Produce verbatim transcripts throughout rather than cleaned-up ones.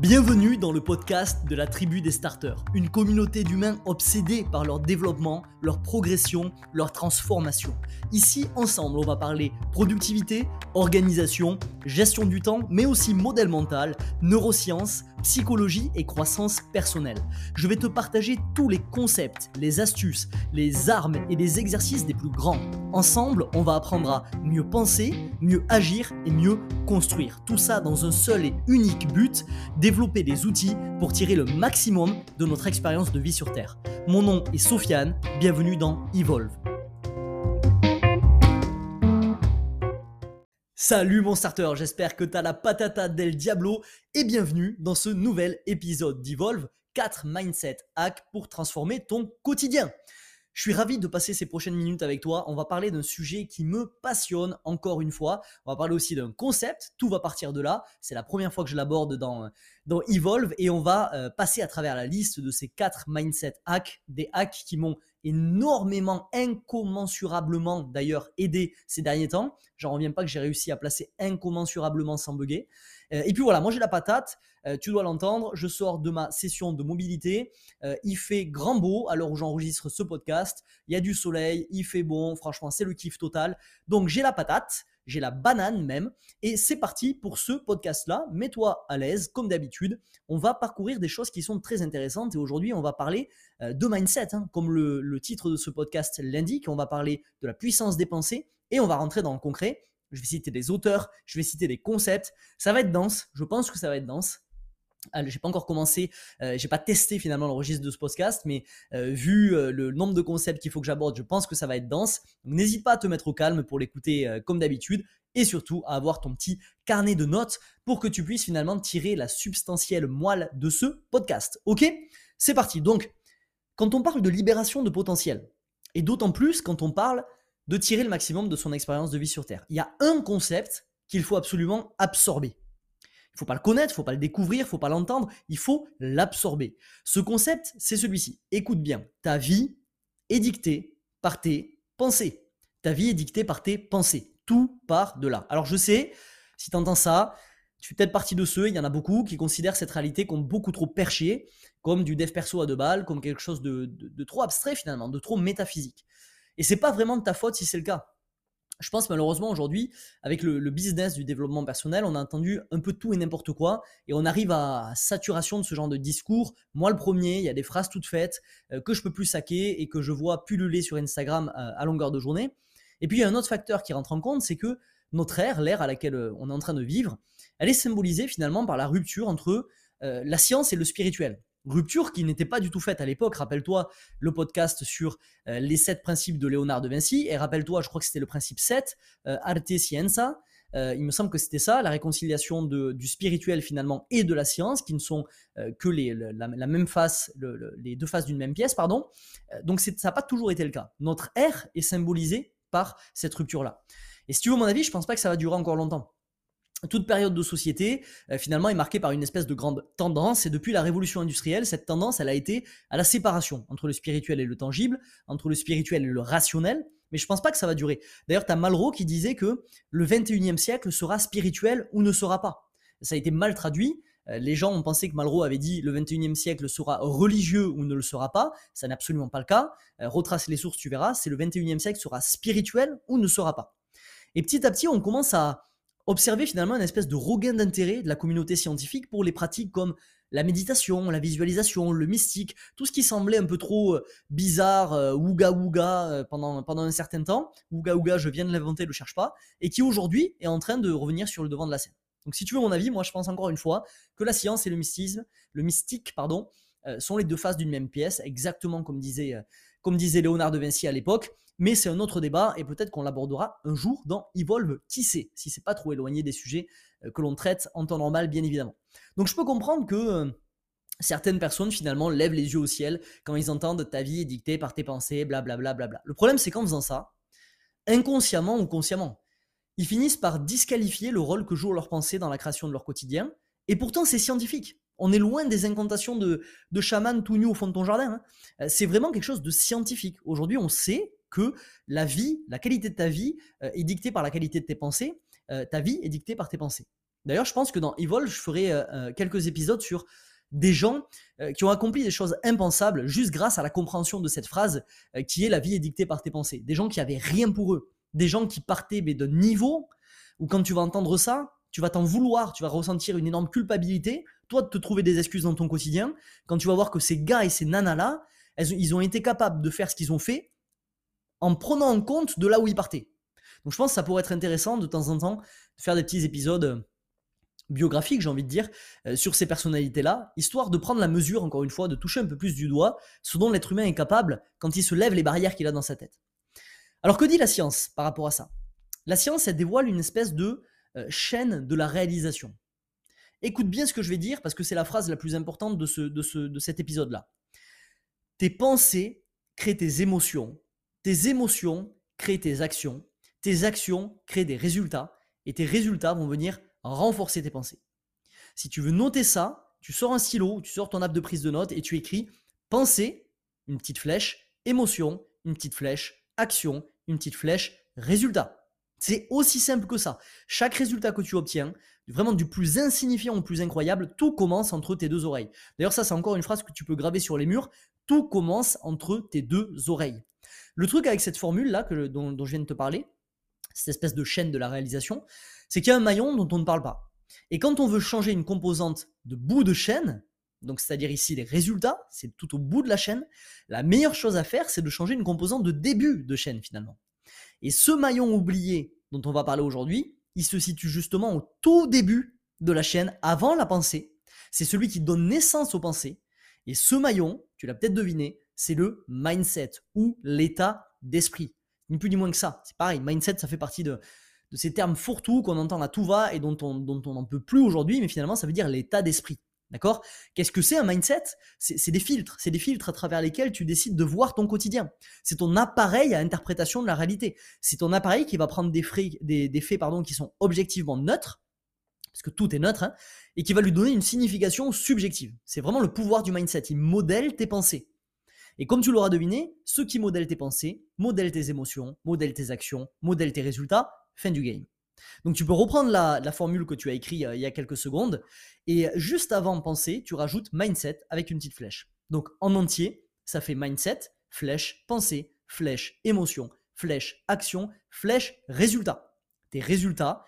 Bienvenue dans le podcast de la tribu des starters, une communauté d'humains obsédés par leur développement, leur progression, leur transformation. Ici, ensemble, on va parler productivité, organisation, gestion du temps, mais aussi modèle mental, neurosciences, psychologie et croissance personnelle. Je vais te partager tous les concepts, les astuces, les armes et les exercices des plus grands. Ensemble, on va apprendre à mieux penser, mieux agir et mieux construire. Tout ça dans un seul et unique but, développer des outils pour tirer le maximum de notre expérience de vie sur Terre. Mon nom est Sofiane, bienvenue dans Evolve. Salut mon starter, j'espère que t'as la patata del diablo et bienvenue dans ce nouvel épisode d'Evolve, quatre mindset hacks pour transformer ton quotidien. Je suis ravi de passer ces prochaines minutes avec toi. On va parler d'un sujet qui me passionne encore une fois. On va parler aussi d'un concept. Tout va partir de là. C'est la première fois que je l'aborde dans, dans Evolve. Et on va euh, passer à travers la liste de ces quatre mindset hacks. Des hacks qui m'ont énormément, incommensurablement d'ailleurs aidé ces derniers temps. J'en reviens pas que j'ai réussi à placer incommensurablement sans bugger. Euh, et puis voilà, moi j'ai la patate. Euh, tu dois l'entendre, je sors de ma session de mobilité, euh, il fait grand beau à l'heure où j'enregistre ce podcast, il y a du soleil, il fait bon, franchement c'est le kiff total, donc j'ai la patate, j'ai la banane même, et c'est parti pour ce podcast-là, mets-toi à l'aise comme d'habitude, on va parcourir des choses qui sont très intéressantes et aujourd'hui on va parler euh, de mindset, hein, comme le, le titre de ce podcast l'indique, on va parler de la puissance des pensées et on va rentrer dans le concret, je vais citer des auteurs, je vais citer des concepts, ça va être dense, je pense que ça va être dense. J'ai pas encore commencé, euh, j'ai pas testé finalement le registre de ce podcast, mais euh, vu euh, le nombre de concepts qu'il faut que j'aborde, je pense que ça va être dense. Donc n'hésite pas à te mettre au calme pour l'écouter euh, comme d'habitude et surtout à avoir ton petit carnet de notes pour que tu puisses finalement tirer la substantielle moelle de ce podcast. Ok, c'est parti. Donc, quand on parle de libération de potentiel et d'autant plus quand on parle de tirer le maximum de son expérience de vie sur Terre, il y a un concept qu'il faut absolument absorber. Il ne faut pas le connaître, il ne faut pas le découvrir, il ne faut pas l'entendre, il faut l'absorber. Ce concept, c'est celui-ci. Écoute bien, ta vie est dictée par tes pensées. Ta vie est dictée par tes pensées. Tout part de là. Alors je sais, si tu entends ça, tu fais peut-être partie de ceux, il y en a beaucoup, qui considèrent cette réalité comme beaucoup trop perchée, comme du dev perso à deux balles, comme quelque chose de, de, de trop abstrait finalement, de trop métaphysique. Et ce n'est pas vraiment de ta faute si c'est le cas. Je pense malheureusement aujourd'hui, avec le, le business du développement personnel, on a entendu un peu tout et n'importe quoi et on arrive à saturation de ce genre de discours. Moi le premier, il y a des phrases toutes faites euh, que je peux plus saquer et que je vois pulluler sur Instagram euh, à longueur de journée. Et puis il y a un autre facteur qui rentre en compte, c'est que notre ère, l'ère à laquelle on est en train de vivre, elle est symbolisée finalement par la rupture entre euh, la science et le spirituel. Rupture qui n'était pas du tout faite à l'époque. Rappelle-toi le podcast sur euh, les sept principes de Léonard de Vinci. Et rappelle-toi, je crois que c'était le principe sept, euh, Arte Scienza. Euh, il me semble que c'était ça, la réconciliation de, du spirituel finalement et de la science, qui ne sont euh, que les, le, la, la même face, le, le, les deux faces d'une même pièce, pardon. Euh, donc c'est, ça n'a pas toujours été le cas. Notre ère est symbolisée par cette rupture-là. Et si tu veux mon avis, je ne pense pas que ça va durer encore longtemps. Toute période de société, euh, finalement, est marquée par une espèce de grande tendance. Et depuis la révolution industrielle, cette tendance, elle a été à la séparation entre le spirituel et le tangible, entre le spirituel et le rationnel. Mais je ne pense pas que ça va durer. D'ailleurs, tu as Malraux qui disait que le vingt et unième siècle sera spirituel ou ne sera pas. Ça a été mal traduit. Euh, les gens ont pensé que Malraux avait dit le vingt et unième siècle sera religieux ou ne le sera pas. Ça n'est absolument pas le cas. Euh, retrace les sources, tu verras. C'est le vingt et unième siècle sera spirituel ou ne sera pas. Et petit à petit, on commence à observer finalement une espèce de regain d'intérêt de la communauté scientifique pour les pratiques comme la méditation, la visualisation, le mystique, tout ce qui semblait un peu trop bizarre, euh, ouga ouga euh, pendant, pendant un certain temps, ouga ouga je viens de l'inventer, je ne cherche pas, et qui aujourd'hui est en train de revenir sur le devant de la scène. Donc si tu veux mon avis, moi je pense encore une fois que la science et le mysticisme, le mystique pardon, euh, sont les deux faces d'une même pièce, exactement comme disait, euh, comme disait Léonard de Vinci à l'époque. Mais c'est un autre débat et peut-être qu'on l'abordera un jour dans Evolve, qui sait, si ce n'est pas trop éloigné des sujets que l'on traite en temps normal, bien évidemment. Donc je peux comprendre que certaines personnes finalement lèvent les yeux au ciel quand ils entendent ta vie est dictée par tes pensées, blablabla. Bla bla bla. Le problème c'est qu'en faisant ça, inconsciemment ou consciemment, ils finissent par disqualifier le rôle que jouent leurs pensées dans la création de leur quotidien. Et pourtant c'est scientifique. On est loin des incantations de, de chaman tout nu au fond de ton jardin. Hein. C'est vraiment quelque chose de scientifique. Aujourd'hui on sait que la vie, la qualité de ta vie euh, est dictée par la qualité de tes pensées, euh, ta vie est dictée par tes pensées. D'ailleurs, je pense que dans Evolve, je ferai euh, quelques épisodes sur des gens euh, qui ont accompli des choses impensables juste grâce à la compréhension de cette phrase euh, qui est « la vie est dictée par tes pensées ». Des gens qui n'avaient rien pour eux, des gens qui partaient mais de niveau où quand tu vas entendre ça, tu vas t'en vouloir, tu vas ressentir une énorme culpabilité, toi de te trouver des excuses dans ton quotidien, quand tu vas voir que ces gars et ces nanas-là, elles, ils ont été capables de faire ce qu'ils ont fait en prenant en compte de là où ils partaient. Donc je pense que ça pourrait être intéressant de temps en temps de faire des petits épisodes biographiques, j'ai envie de dire, euh, sur ces personnalités-là, histoire de prendre la mesure, encore une fois, de toucher un peu plus du doigt ce dont l'être humain est capable quand il se lève les barrières qu'il a dans sa tête. Alors que dit la science par rapport à ça ? La science, elle dévoile une espèce de euh, chaîne de la réalisation. Écoute bien ce que je vais dire parce que c'est la phrase la plus importante de, ce, de, ce, de cet épisode-là. Tes pensées créent tes émotions, tes émotions créent tes actions, tes actions créent des résultats et tes résultats vont venir renforcer tes pensées. Si tu veux noter ça, tu sors un stylo, tu sors ton app de prise de notes et tu écris « pensée », une petite flèche, « émotion », une petite flèche, « action », une petite flèche, « résultat ». C'est aussi simple que ça. Chaque résultat que tu obtiens, vraiment du plus insignifiant au plus incroyable, tout commence entre tes deux oreilles. D'ailleurs, ça, c'est encore une phrase que tu peux graver sur les murs. Tout commence entre tes deux oreilles. Le truc avec cette formule-là que, dont, dont je viens de te parler, cette espèce de chaîne de la réalisation, c'est qu'il y a un maillon dont on ne parle pas. Et quand on veut changer une composante de bout de chaîne, donc c'est-à-dire ici les résultats, c'est tout au bout de la chaîne, la meilleure chose à faire, c'est de changer une composante de début de chaîne finalement. Et ce maillon oublié dont on va parler aujourd'hui, il se situe justement au tout début de la chaîne, avant la pensée. C'est celui qui donne naissance aux pensées. Et ce maillon, tu l'as peut-être deviné, c'est le mindset ou l'état d'esprit. Ni plus ni moins que ça. C'est pareil, mindset, ça fait partie de, de ces termes fourre-tout qu'on entend à tout va et dont on dont on n'en peut plus aujourd'hui, mais finalement, ça veut dire l'état d'esprit. D'accord ? Qu'est-ce que c'est un mindset ? c'est, c'est des filtres, c'est des filtres à travers lesquels tu décides de voir ton quotidien. C'est ton appareil à interprétation de la réalité. C'est ton appareil qui va prendre des, frais, des, des faits pardon, qui sont objectivement neutres, parce que tout est neutre, hein, et qui va lui donner une signification subjective. C'est vraiment le pouvoir du mindset, il modèle tes pensées. Et comme tu l'auras deviné, ceux qui modèlent tes pensées, modèlent tes émotions, modèlent tes actions, modèlent tes résultats, fin du game. Donc tu peux reprendre la, la formule que tu as écrite il y a quelques secondes et juste avant pensée, tu rajoutes mindset avec une petite flèche. Donc en entier, ça fait mindset, flèche, pensée, flèche, émotion, flèche, action, flèche, résultat. Tes résultats,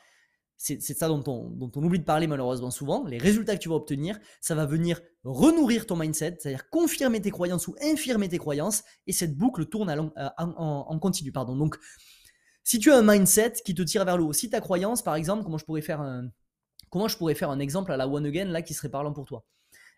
c'est, c'est ça dont on, dont on oublie de parler malheureusement souvent, les résultats que tu vas obtenir, ça va venir renourrir ton mindset, c'est-à-dire confirmer tes croyances ou infirmer tes croyances et cette boucle tourne à long, à, en, en, en continu. Pardon. Donc si tu as un mindset qui te tire vers le haut, si ta croyance, par exemple, comment je pourrais faire un, comment je pourrais faire un exemple à la one again là qui serait parlant pour toi.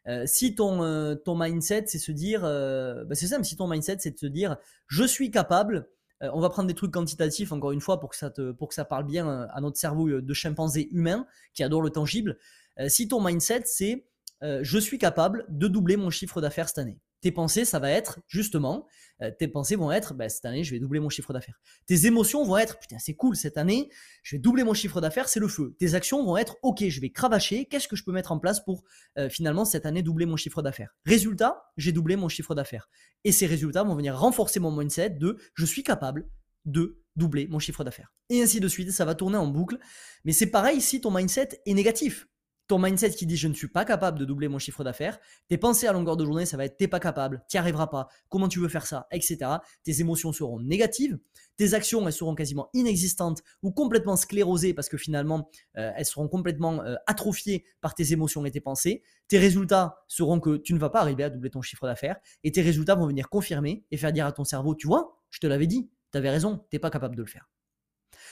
Euh, si ton, euh, ton mindset, c'est se dire, euh, ben c'est simple, si ton mindset, c'est de se dire, je suis capable, euh, on va prendre des trucs quantitatifs encore une fois pour que ça, te, pour que ça parle bien à notre cerveau de chimpanzé humain qui adore le tangible. Euh, si ton mindset, c'est, euh, je suis capable de doubler mon chiffre d'affaires cette année. Tes pensées, ça va être justement, euh, tes pensées vont être, bah, cette année, je vais doubler mon chiffre d'affaires. Tes émotions vont être, putain, c'est cool, cette année, je vais doubler mon chiffre d'affaires, c'est le feu. Tes actions vont être, ok, je vais cravacher, qu'est-ce que je peux mettre en place pour euh, finalement cette année doubler mon chiffre d'affaires ? Résultat, j'ai doublé mon chiffre d'affaires. Et ces résultats vont venir renforcer mon mindset de, je suis capable de doubler mon chiffre d'affaires. Et ainsi de suite, ça va tourner en boucle. Mais c'est pareil si ton mindset est négatif. Ton mindset qui dit je ne suis pas capable de doubler mon chiffre d'affaires, tes pensées à longueur de journée, ça va être t'es pas capable, t'y arriveras pas, comment tu veux faire ça, et cetera. Tes émotions seront négatives, tes actions elles seront quasiment inexistantes ou complètement sclérosées parce que finalement euh, elles seront complètement euh, atrophiées par tes émotions et tes pensées. Tes résultats seront que tu ne vas pas arriver à doubler ton chiffre d'affaires et tes résultats vont venir confirmer et faire dire à ton cerveau, tu vois, je te l'avais dit, t'avais raison, t'es pas capable de le faire.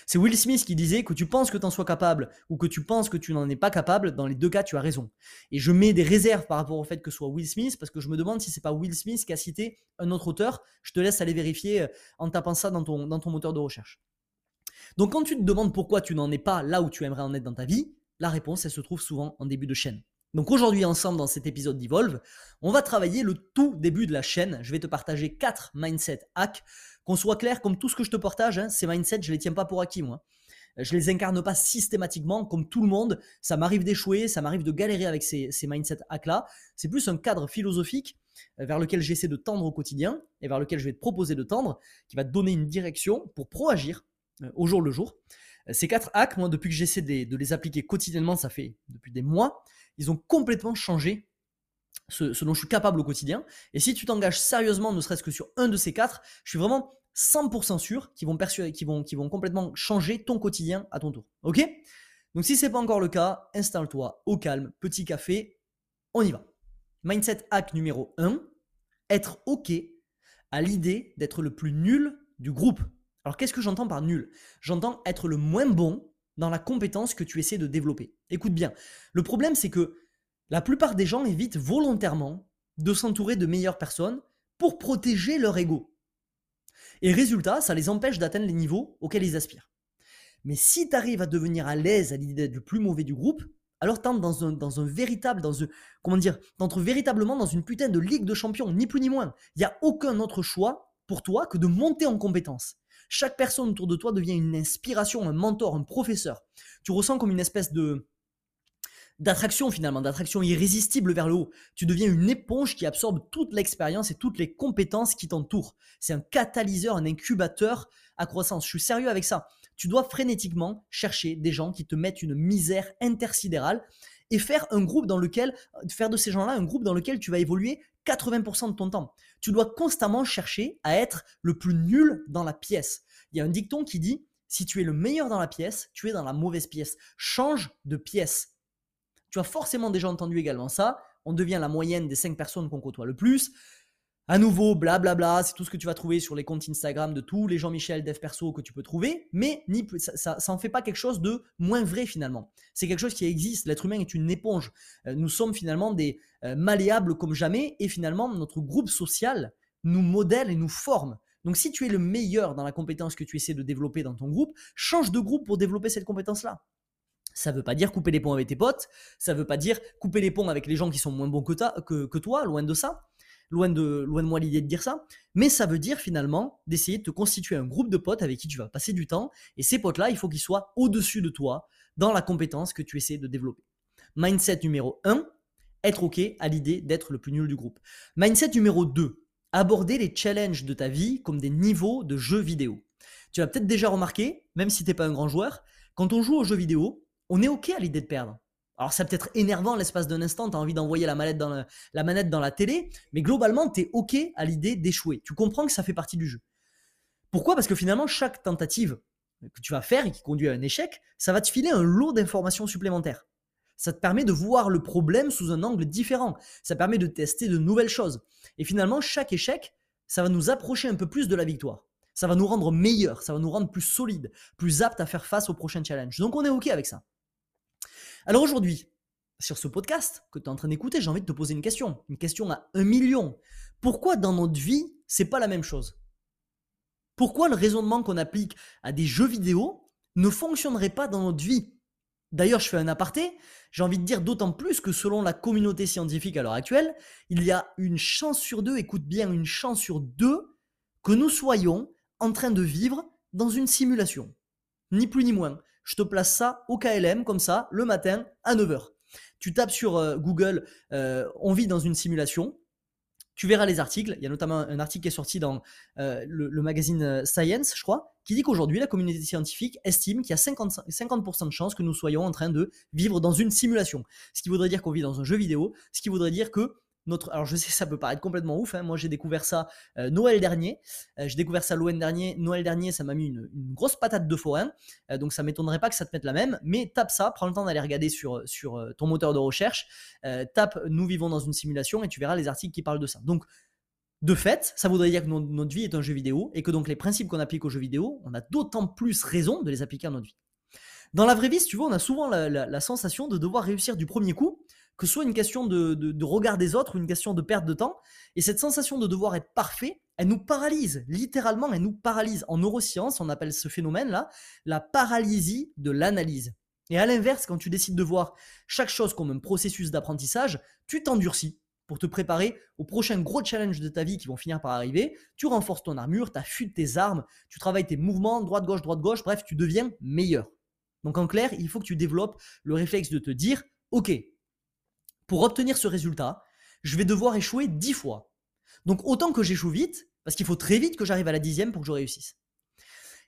C'est Will Smith qui disait que tu penses que tu en sois capable ou que tu penses que tu n'en es pas capable, dans les deux cas, tu as raison. Et je mets des réserves par rapport au fait que ce soit Will Smith parce que je me demande si ce n'est pas Will Smith qui a cité un autre auteur. Je te laisse aller vérifier en tapant ça dans ton, dans ton moteur de recherche. Donc quand tu te demandes pourquoi tu n'en es pas là où tu aimerais en être dans ta vie, la réponse, elle se trouve souvent en début de chaîne. Donc aujourd'hui, ensemble, dans cet épisode d'Evolve, on va travailler le tout début de la chaîne. Je vais te partager quatre mindset hacks. Qu'on soit clair, comme tout ce que je te partage, hein, ces mindsets, je ne les tiens pas pour acquis, moi. Je ne les incarne pas systématiquement, comme tout le monde. Ça m'arrive d'échouer, ça m'arrive de galérer avec ces, ces mindset hacks-là. C'est plus un cadre philosophique vers lequel j'essaie de tendre au quotidien et vers lequel je vais te proposer de tendre, qui va te donner une direction pour pro-agir au jour le jour. Ces quatre hacks, moi, depuis que j'essaie de, de les appliquer quotidiennement, ça fait depuis des mois, ils ont complètement changé ce, ce dont je suis capable au quotidien. Et si tu t'engages sérieusement, ne serait-ce que sur un de ces quatre, je suis vraiment cent pour cent sûr qu'ils vont, persuer, qu'ils vont, qu'ils vont complètement changer ton quotidien à ton tour. Ok ? Donc, si ce n'est pas encore le cas, installe-toi au calme, petit café, on y va. Mindset hack numéro un, être OK à l'idée d'être le plus nul du groupe. Alors, qu'est-ce que j'entends par nul ? J'entends être le moins bon dans la compétence que tu essaies de développer. Écoute bien, le problème, c'est que la plupart des gens évitent volontairement de s'entourer de meilleures personnes pour protéger leur ego. Et résultat, ça les empêche d'atteindre les niveaux auxquels ils aspirent. Mais si tu arrives à devenir à l'aise à l'idée d'être le plus mauvais du groupe, alors t'entres dans un, dans un véritable, dans un, comment dire, t'entres véritablement dans une putain de ligue de champions, ni plus ni moins. Il n'y a aucun autre choix pour toi que de monter en compétence. Chaque personne autour de toi devient une inspiration, un mentor, un professeur. Tu ressens comme une espèce de, d'attraction finalement, d'attraction irrésistible vers le haut. Tu deviens une éponge qui absorbe toute l'expérience et toutes les compétences qui t'entourent. C'est un catalyseur, un incubateur à croissance. Je suis sérieux avec ça. Tu dois frénétiquement chercher des gens qui te mettent une misère intersidérale et faire un groupe dans lequel, faire de ces gens-là un groupe dans lequel tu vas évoluer quatre-vingts pour cent de ton temps. Tu dois constamment chercher à être le plus nul dans la pièce. Il y a un dicton qui dit « Si tu es le meilleur dans la pièce, tu es dans la mauvaise pièce. Change de pièce. » Tu as forcément déjà entendu également ça. On devient la moyenne des cinq personnes qu'on côtoie le plus. À nouveau, blablabla, c'est tout ce que tu vas trouver sur les comptes Instagram de tous les Jean-Michel, Dev Perso que tu peux trouver, mais ni, ça n'en fait pas quelque chose de moins vrai finalement. C'est quelque chose qui existe, l'être humain est une éponge. Nous sommes finalement des euh, malléables comme jamais et finalement notre groupe social nous modèle et nous forme. Donc si tu es le meilleur dans la compétence que tu essaies de développer dans ton groupe, change de groupe pour développer cette compétence-là. Ça ne veut pas dire couper les ponts avec tes potes, ça ne veut pas dire couper les ponts avec les gens qui sont moins bons que, ta, que, que toi, loin de ça. Loin de, loin de moi l'idée de dire ça, mais ça veut dire finalement d'essayer de te constituer un groupe de potes avec qui tu vas passer du temps, et ces potes-là, il faut qu'ils soient au-dessus de toi dans la compétence que tu essaies de développer. Mindset numéro un, être OK à l'idée d'être le plus nul du groupe. Mindset numéro deux, aborder les challenges de ta vie comme des niveaux de jeux vidéo. Tu as peut-être déjà remarqué, même si tu n'es pas un grand joueur, quand on joue aux jeux vidéo, on est OK à l'idée de perdre. Alors, ça peut être énervant l'espace d'un instant, tu as envie d'envoyer la manette, dans la, la manette dans la télé, mais globalement, tu es OK à l'idée d'échouer. Tu comprends que ça fait partie du jeu. Pourquoi ? Parce que finalement, chaque tentative que tu vas faire et qui conduit à un échec, ça va te filer un lot d'informations supplémentaires. Ça te permet de voir le problème sous un angle différent. Ça permet de tester de nouvelles choses. Et finalement, chaque échec, ça va nous approcher un peu plus de la victoire. Ça va nous rendre meilleurs, ça va nous rendre plus solides, plus aptes à faire face au prochain challenge. Donc, on est OK avec ça. Alors aujourd'hui, sur ce podcast que tu es en train d'écouter, j'ai envie de te poser une question, une question à un million. Pourquoi dans notre vie, c'est pas la même chose ? Pourquoi le raisonnement qu'on applique à des jeux vidéo ne fonctionnerait pas dans notre vie ? D'ailleurs, je fais un aparté, j'ai envie de dire d'autant plus que selon la communauté scientifique à l'heure actuelle, il y a une chance sur deux, écoute bien, une chance sur deux que nous soyons en train de vivre dans une simulation, ni plus ni moins. Je te place ça au K L M, comme ça, le matin à neuf heures. Tu tapes sur euh, Google euh, « On vit dans une simulation ». Tu verras les articles. Il y a notamment un article qui est sorti dans euh, le, le magazine Science, je crois, qui dit qu'aujourd'hui, la communauté scientifique estime qu'il y a cinquante pour cent de chances que nous soyons en train de vivre dans une simulation. Ce qui voudrait dire qu'on vit dans un jeu vidéo, ce qui voudrait dire que notre... Alors je sais, ça peut paraître complètement ouf, hein. Moi j'ai découvert ça euh, Noël dernier, euh, j'ai découvert ça l'O N dernier, Noël dernier ça m'a mis une, une grosse patate de forain, euh, donc ça m'étonnerait pas que ça te mette la même, mais tape ça, prends le temps d'aller regarder sur, sur euh, ton moteur de recherche, euh, tape « Nous vivons dans une simulation » et tu verras les articles qui parlent de ça. Donc de fait, ça voudrait dire que no- notre vie est un jeu vidéo et que donc les principes qu'on applique aux jeux vidéo, on a d'autant plus raison de les appliquer à notre vie. Dans la vraie vie, si tu veux, on a souvent la, la, la sensation de devoir réussir du premier coup, que ce soit une question de, de, de regard des autres ou une question de perte de temps. Et cette sensation de devoir être parfait, elle nous paralyse, littéralement, elle nous paralyse. En neurosciences, on appelle ce phénomène-là la paralysie de l'analyse. Et à l'inverse, quand tu décides de voir chaque chose comme un processus d'apprentissage, tu t'endurcis pour te préparer aux prochains gros challenges de ta vie qui vont finir par arriver. Tu renforces ton armure, tu affûtes tes armes, tu travailles tes mouvements, droite-gauche, droite-gauche, bref, tu deviens meilleur. Donc en clair, il faut que tu développes le réflexe de te dire « Ok, pour obtenir ce résultat, je vais devoir échouer dix fois. Donc autant que j'échoue vite, parce qu'il faut très vite que j'arrive à la dixième pour que je réussisse. »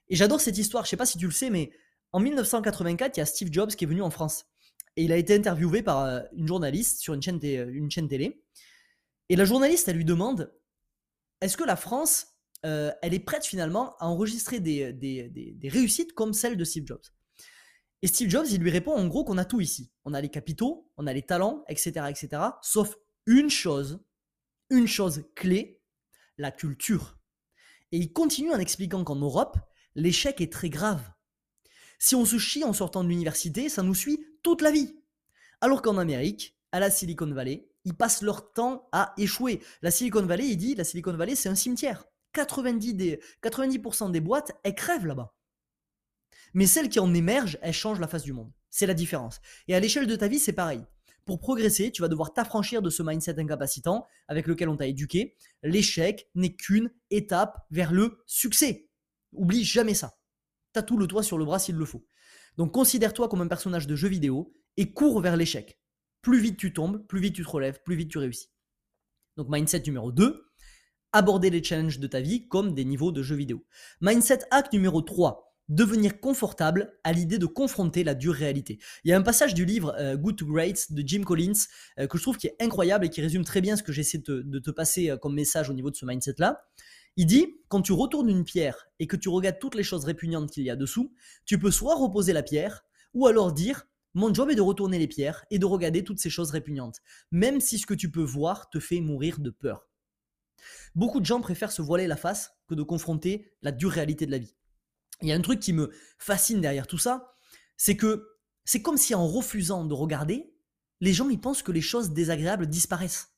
Et j'adore cette histoire, je ne sais pas si tu le sais, mais En mille neuf cent quatre-vingt-quatre, il y a Steve Jobs qui est venu en France. Et il a été interviewé par une journaliste sur une chaîne, une chaîne télé. Et la journaliste, elle lui demande, est-ce que la France, euh, elle est prête finalement à enregistrer des, des, des, des réussites comme celle de Steve Jobs? Et Steve Jobs, il lui répond en gros qu'on a tout ici. On a les capitaux, on a les talents, et cetera, et cetera. Sauf une chose, une chose clé, la culture. Et il continue en expliquant qu'en Europe, l'échec est très grave. Si on se chie en sortant de l'université, ça nous suit toute la vie. Alors qu'en Amérique, à la Silicon Valley, ils passent leur temps à échouer. La Silicon Valley, il dit, la Silicon Valley, c'est un cimetière. quatre-vingt-dix pour cent des boîtes, elles crèvent là-bas. Mais celles qui en émergent, elles changent la face du monde. C'est la différence. Et à l'échelle de ta vie, c'est pareil. Pour progresser, tu vas devoir t'affranchir de ce mindset incapacitant avec lequel on t'a éduqué. L'échec n'est qu'une étape vers le succès. Oublie jamais ça. Tatoue le toit sur le bras s'il le faut. Donc considère-toi comme un personnage de jeu vidéo et cours vers l'échec. Plus vite tu tombes, plus vite tu te relèves, plus vite tu réussis. Donc mindset numéro deux, aborder les challenges de ta vie comme des niveaux de jeu vidéo. Mindset hack numéro trois, devenir confortable à l'idée de confronter la dure réalité. Il y a un passage du livre euh, Good to Great de Jim Collins euh, que je trouve qui est incroyable et qui résume très bien ce que j'essaie te, de te passer euh, comme message au niveau de ce mindset-là. Il dit, quand tu retournes une pierre et que tu regardes toutes les choses répugnantes qu'il y a dessous, tu peux soit reposer la pierre, ou alors dire, mon job est de retourner les pierres et de regarder toutes ces choses répugnantes, même si ce que tu peux voir te fait mourir de peur. Beaucoup de gens préfèrent se voiler la face que de confronter la dure réalité de la vie. Il y a un truc qui me fascine derrière tout ça, c'est que c'est comme si en refusant de regarder, les gens ils pensent que les choses désagréables disparaissent.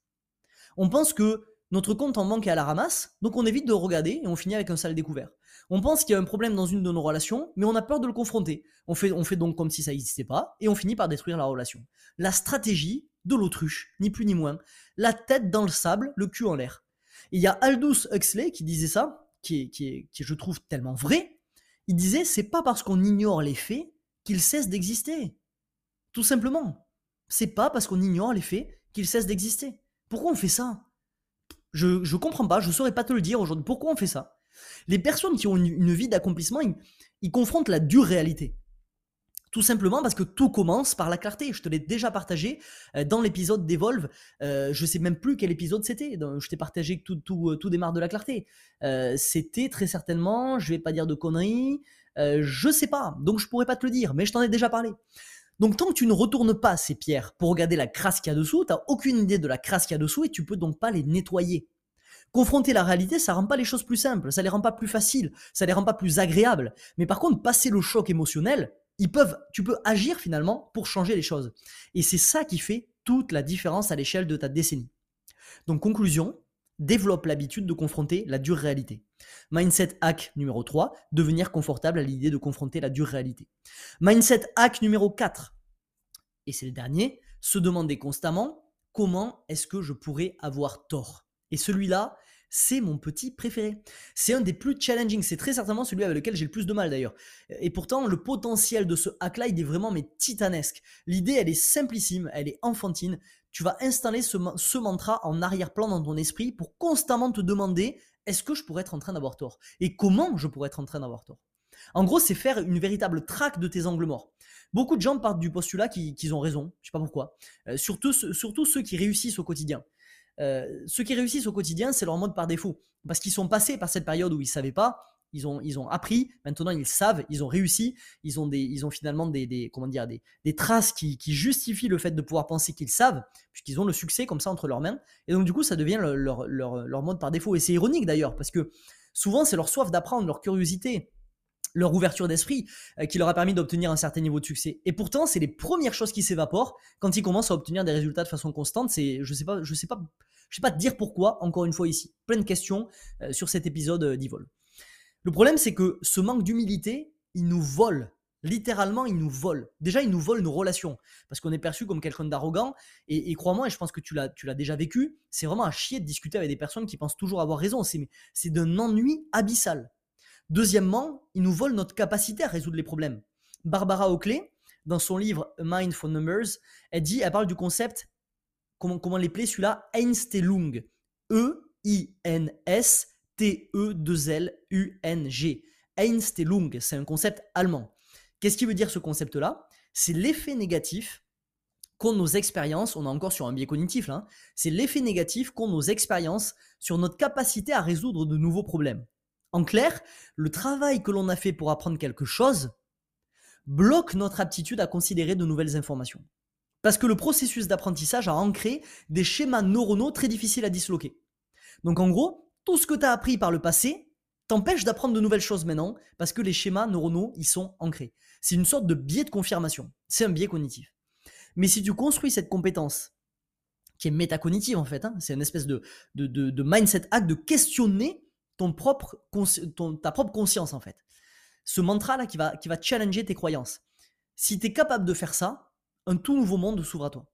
On pense que notre compte en banque est à la ramasse, donc on évite de regarder et on finit avec un sale découvert. On pense qu'il y a un problème dans une de nos relations, mais on a peur de le confronter. On fait, on fait donc comme si ça n'existait pas et on finit par détruire la relation. La stratégie de l'autruche, ni plus ni moins. La tête dans le sable, le cul en l'air. Il y a Aldous Huxley qui disait ça, qui est, qui est, qui je trouve tellement vrai. Il disait, c'est pas parce qu'on ignore les faits qu'ils cessent d'exister. Tout simplement. C'est pas parce qu'on ignore les faits qu'ils cessent d'exister. Pourquoi on fait ça ? Je, je comprends pas, je saurais pas te le dire aujourd'hui. Pourquoi on fait ça ? Les personnes qui ont une, une vie d'accomplissement, ils, ils confrontent la dure réalité. Tout simplement parce que tout commence par la clarté. Je te l'ai déjà partagé dans l'épisode d'Evolve. Euh, je sais même plus quel épisode c'était. Je t'ai partagé que tout, tout, tout démarre de la clarté. Euh, c'était très certainement, je vais pas dire de conneries, euh, je sais pas. Donc je pourrais pas te le dire, mais je t'en ai déjà parlé. Donc tant que tu ne retournes pas ces pierres pour regarder la crasse qu'il y a dessous, tu n'as aucune idée de la crasse qu'il y a dessous et tu ne peux donc pas les nettoyer. Confronter la réalité, ça ne rend pas les choses plus simples, ça ne les rend pas plus faciles, ça ne les rend pas plus agréables. Mais par contre, passer le choc émotionnel, ils peuvent, tu peux agir finalement pour changer les choses. Et c'est ça qui fait toute la différence à l'échelle de ta décennie. Donc conclusion, développe l'habitude de confronter la dure réalité. Mindset hack numéro trois, devenir confortable à l'idée de confronter la dure réalité. Mindset hack numéro quatre, et c'est le dernier, se demander constamment comment est-ce que je pourrais avoir tort. Et celui-là, c'est mon petit préféré. C'est un des plus challenging, c'est très certainement celui avec lequel j'ai le plus de mal d'ailleurs. Et pourtant, le potentiel de ce hack-là, il est vraiment mais titanesque. L'idée, elle est simplissime, elle est enfantine. Tu vas installer ce, ce mantra en arrière-plan dans ton esprit pour constamment te demander « Est-ce que je pourrais être en train d'avoir tort ?» et « Comment je pourrais être en train d'avoir tort ?» En gros, c'est faire une véritable traque de tes angles morts. Beaucoup de gens partent du postulat qu'ils, qu'ils ont raison, je ne sais pas pourquoi. Euh, surtout, surtout ceux qui réussissent au quotidien. Euh, ceux qui réussissent au quotidien, c'est leur mode par défaut. Parce qu'ils sont passés par cette période où ils ne savaient pas, ils ont, ils ont appris, maintenant ils savent, ils ont réussi, ils ont, des, ils ont finalement des, des, comment dire, des, des traces qui, qui justifient le fait de pouvoir penser qu'ils savent, puisqu'ils ont le succès comme ça entre leurs mains. Et donc du coup, ça devient leur, leur, leur, leur mode par défaut. Et c'est ironique d'ailleurs, parce que souvent c'est leur soif d'apprendre, leur curiosité, leur ouverture d'esprit euh, qui leur a permis d'obtenir un certain niveau de succès. Et pourtant, c'est les premières choses qui s'évaporent quand ils commencent à obtenir des résultats de façon constante. C'est, je sais pas, je sais pas, je sais pas te dire pourquoi. Encore une fois ici, plein de questions euh, sur cet épisode euh, d'Evol. Le problème, c'est que ce manque d'humilité, il nous vole. Littéralement, il nous vole. Déjà, il nous vole nos relations parce qu'on est perçu comme quelqu'un d'arrogant. Et, et crois-moi, et je pense que tu l'as, tu l'as déjà vécu. C'est vraiment à chier de discuter avec des personnes qui pensent toujours avoir raison. C'est, c'est d'un ennui abyssal. Deuxièmement, ils nous volent notre capacité à résoudre les problèmes. Barbara Oakley, dans son livre A Mind for Numbers, elle dit, elle parle du concept, comment, comment l'appeler celui-là, Einstellung, E I N S T E deux L U N G. Einstellung, c'est un concept allemand Qu'est-ce qui veut dire ce concept-là? C'est l'effet négatif qu'ont nos expériences, on est encore sur un biais cognitif là, hein, c'est l'effet négatif qu'ont nos expériences sur notre capacité à résoudre de nouveaux problèmes. En clair, le travail que l'on a fait pour apprendre quelque chose bloque notre aptitude à considérer de nouvelles informations. Parce que le processus d'apprentissage a ancré des schémas neuronaux très difficiles à disloquer. Donc en gros, tout ce que tu as appris par le passé t'empêche d'apprendre de nouvelles choses maintenant parce que les schémas neuronaux y sont ancrés. C'est une sorte de biais de confirmation, c'est un biais cognitif. Mais si tu construis cette compétence, qui est métacognitive en fait, hein, c'est une espèce de, de, de, de mindset hack de questionner ton propre ton, ta propre conscience en fait. Ce mantra-là qui va, qui va challenger tes croyances. Si tu es capable de faire ça, un tout nouveau monde s'ouvre à toi.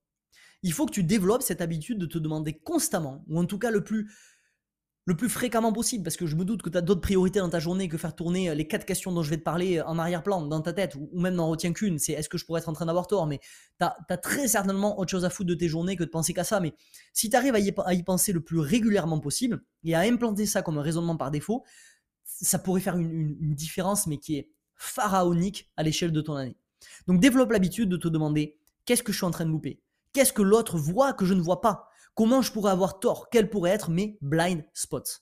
Il faut que tu développes cette habitude de te demander constamment, ou en tout cas le plus, le plus fréquemment possible, parce que je me doute que tu as d'autres priorités dans ta journée que faire tourner les quatre questions dont je vais te parler en arrière-plan, dans ta tête, ou même n'en retiens qu'une, c'est est-ce que je pourrais être en train d'avoir tort, mais tu as très certainement autre chose à foutre de tes journées que de penser qu'à ça. Mais si tu arrives à y, à y penser le plus régulièrement possible, et à implanter ça comme un raisonnement par défaut, ça pourrait faire une, une, une différence, mais qui est pharaonique à l'échelle de ton année. Donc développe l'habitude de te demander « Qu'est-ce que je suis en train de louper ? Qu'est-ce que l'autre voit que je ne vois pas ? Comment je pourrais avoir tort ? Quels pourraient être mes blind spots ?»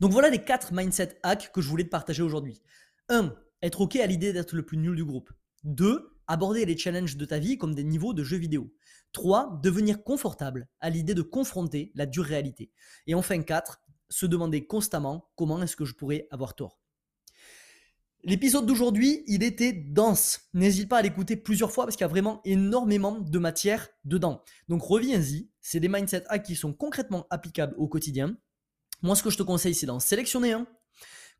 Donc voilà les quatre mindset hacks que je voulais te partager aujourd'hui. un Être OK à l'idée d'être le plus nul du groupe. deux Aborder les challenges de ta vie comme des niveaux de jeux vidéo. trois Devenir confortable à l'idée de confronter la dure réalité. Et enfin quatre Se demander constamment comment est-ce que je pourrais avoir tort. L'épisode d'aujourd'hui, il était dense. N'hésite pas à l'écouter plusieurs fois parce qu'il y a vraiment énormément de matière dedans. Donc reviens-y, c'est des mindset hacks qui sont concrètement applicables au quotidien. Moi, ce que je te conseille, c'est d'en sélectionner un.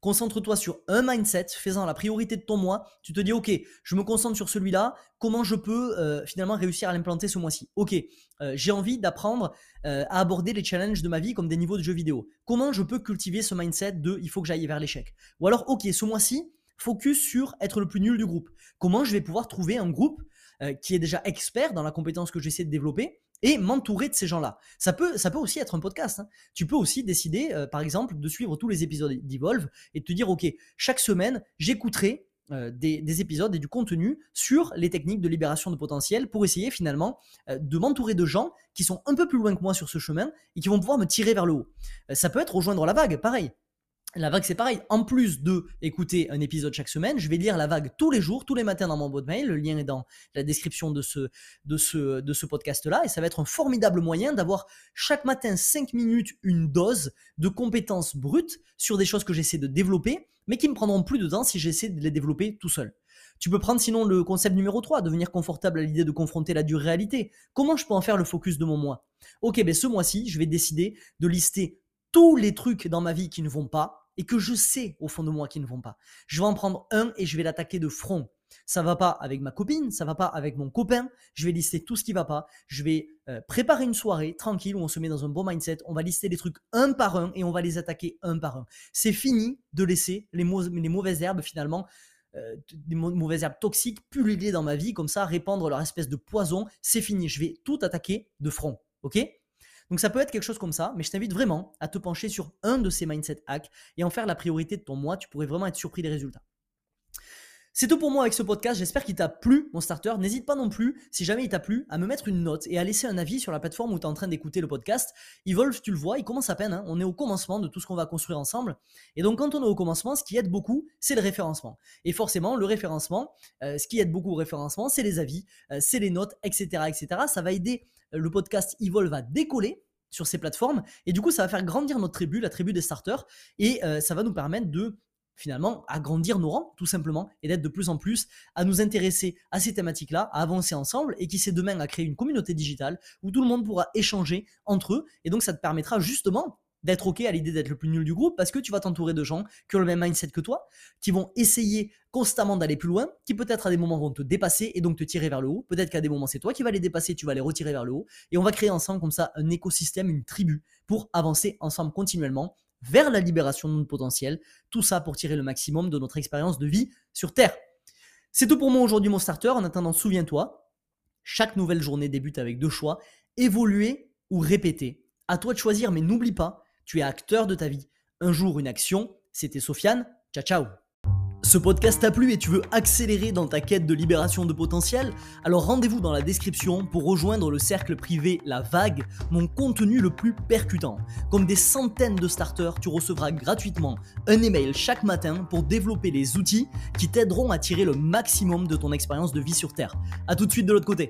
Concentre-toi sur un mindset, fais-en la priorité de ton mois. Tu te dis, ok, je me concentre sur celui-là. Comment je peux euh, finalement réussir à l'implanter ce mois-ci? Ok, euh, j'ai envie d'apprendre euh, à aborder les challenges de ma vie comme des niveaux de jeux vidéo. Comment je peux cultiver ce mindset de « il faut que j'aille vers l'échec ». Ou alors, ok, ce mois-ci, focus sur être le plus nul du groupe. Comment je vais pouvoir trouver un groupe euh, qui est déjà expert dans la compétence que j'essaie de développer et m'entourer de ces gens-là. Ça peut, ça peut aussi être un podcast. Hein. Tu peux aussi décider, euh, par exemple, de suivre tous les épisodes d'Evolve et de te dire, ok, chaque semaine, j'écouterai euh, des, des épisodes et du contenu sur les techniques de libération de potentiel pour essayer finalement euh, de m'entourer de gens qui sont un peu plus loin que moi sur ce chemin et qui vont pouvoir me tirer vers le haut. Euh, ça peut être rejoindre La Vague, pareil. La Vague, c'est pareil. En plus de écouter un épisode chaque semaine, je vais lire La Vague tous les jours, tous les matins dans mon boîte mail. Le lien est dans la description de ce, de ce, de ce podcast-là. Et ça va être un formidable moyen d'avoir chaque matin cinq minutes, une dose de compétences brutes sur des choses que j'essaie de développer, mais qui me prendront plus de temps si j'essaie de les développer tout seul. Tu peux prendre sinon le concept numéro trois, devenir confortable à l'idée de confronter la dure réalité. Comment je peux en faire le focus de mon mois? Ok, ben ce mois-ci, je vais décider de lister tous les trucs dans ma vie qui ne vont pas et que je sais au fond de moi qui ne vont pas. Je vais en prendre un et je vais l'attaquer de front. Ça ne va pas avec ma copine, ça ne va pas avec mon copain. Je vais lister tout ce qui ne va pas. Je vais euh, préparer une soirée tranquille où on se met dans un bon mindset. On va lister les trucs un par un et on va les attaquer un par un. C'est fini de laisser les, mau- les mauvaises herbes finalement, euh, des mau- mauvaises herbes toxiques pulluler dans ma vie comme ça, répandre leur espèce de poison. C'est fini, je vais tout attaquer de front. Ok ? Donc ça peut être quelque chose comme ça, mais je t'invite vraiment à te pencher sur un de ces mindset hacks et en faire la priorité de ton mois. Tu pourrais vraiment être surpris des résultats. C'est tout pour moi avec ce podcast, j'espère qu'il t'a plu mon starter, n'hésite pas non plus, si jamais il t'a plu, à me mettre une note et à laisser un avis sur la plateforme où tu es en train d'écouter le podcast. Evolve, tu le vois, il commence à peine, hein. On est au commencement de tout ce qu'on va construire ensemble, et donc quand on est au commencement, ce qui aide beaucoup, c'est le référencement. Et forcément, le référencement, euh, ce qui aide beaucoup au référencement, c'est les avis, euh, c'est les notes, et cetera, et cetera. Ça va aider le podcast Evolve à décoller sur ces plateformes, et du coup ça va faire grandir notre tribu, la tribu des starters, et euh, ça va nous permettre de finalement agrandir nos rangs tout simplement et d'être de plus en plus à nous intéresser à ces thématiques-là, à avancer ensemble et qui sait demain à créer une communauté digitale où tout le monde pourra échanger entre eux, et donc ça te permettra justement d'être ok à l'idée d'être le plus nul du groupe parce que tu vas t'entourer de gens qui ont le même mindset que toi, qui vont essayer constamment d'aller plus loin, qui peut-être à des moments vont te dépasser et donc te tirer vers le haut, peut-être qu'à des moments c'est toi qui vas les dépasser, tu vas les retirer vers le haut, et on va créer ensemble comme ça un écosystème, une tribu pour avancer ensemble continuellement vers la libération de notre potentiel, tout ça pour tirer le maximum de notre expérience de vie sur Terre. C'est tout pour moi aujourd'hui mon starter, en attendant souviens-toi, chaque nouvelle journée débute avec deux choix, évoluer ou répéter. À toi de choisir, mais n'oublie pas, tu es acteur de ta vie. Un jour, une action. C'était Sofiane. Ciao, ciao. Ce podcast t'a plu et tu veux accélérer dans ta quête de libération de potentiel? Alors rendez-vous dans la description pour rejoindre le cercle privé La Vague, mon contenu le plus percutant. Comme des centaines de starters, tu recevras gratuitement un email chaque matin pour développer les outils qui t'aideront à tirer le maximum de ton expérience de vie sur Terre. A tout de suite de l'autre côté.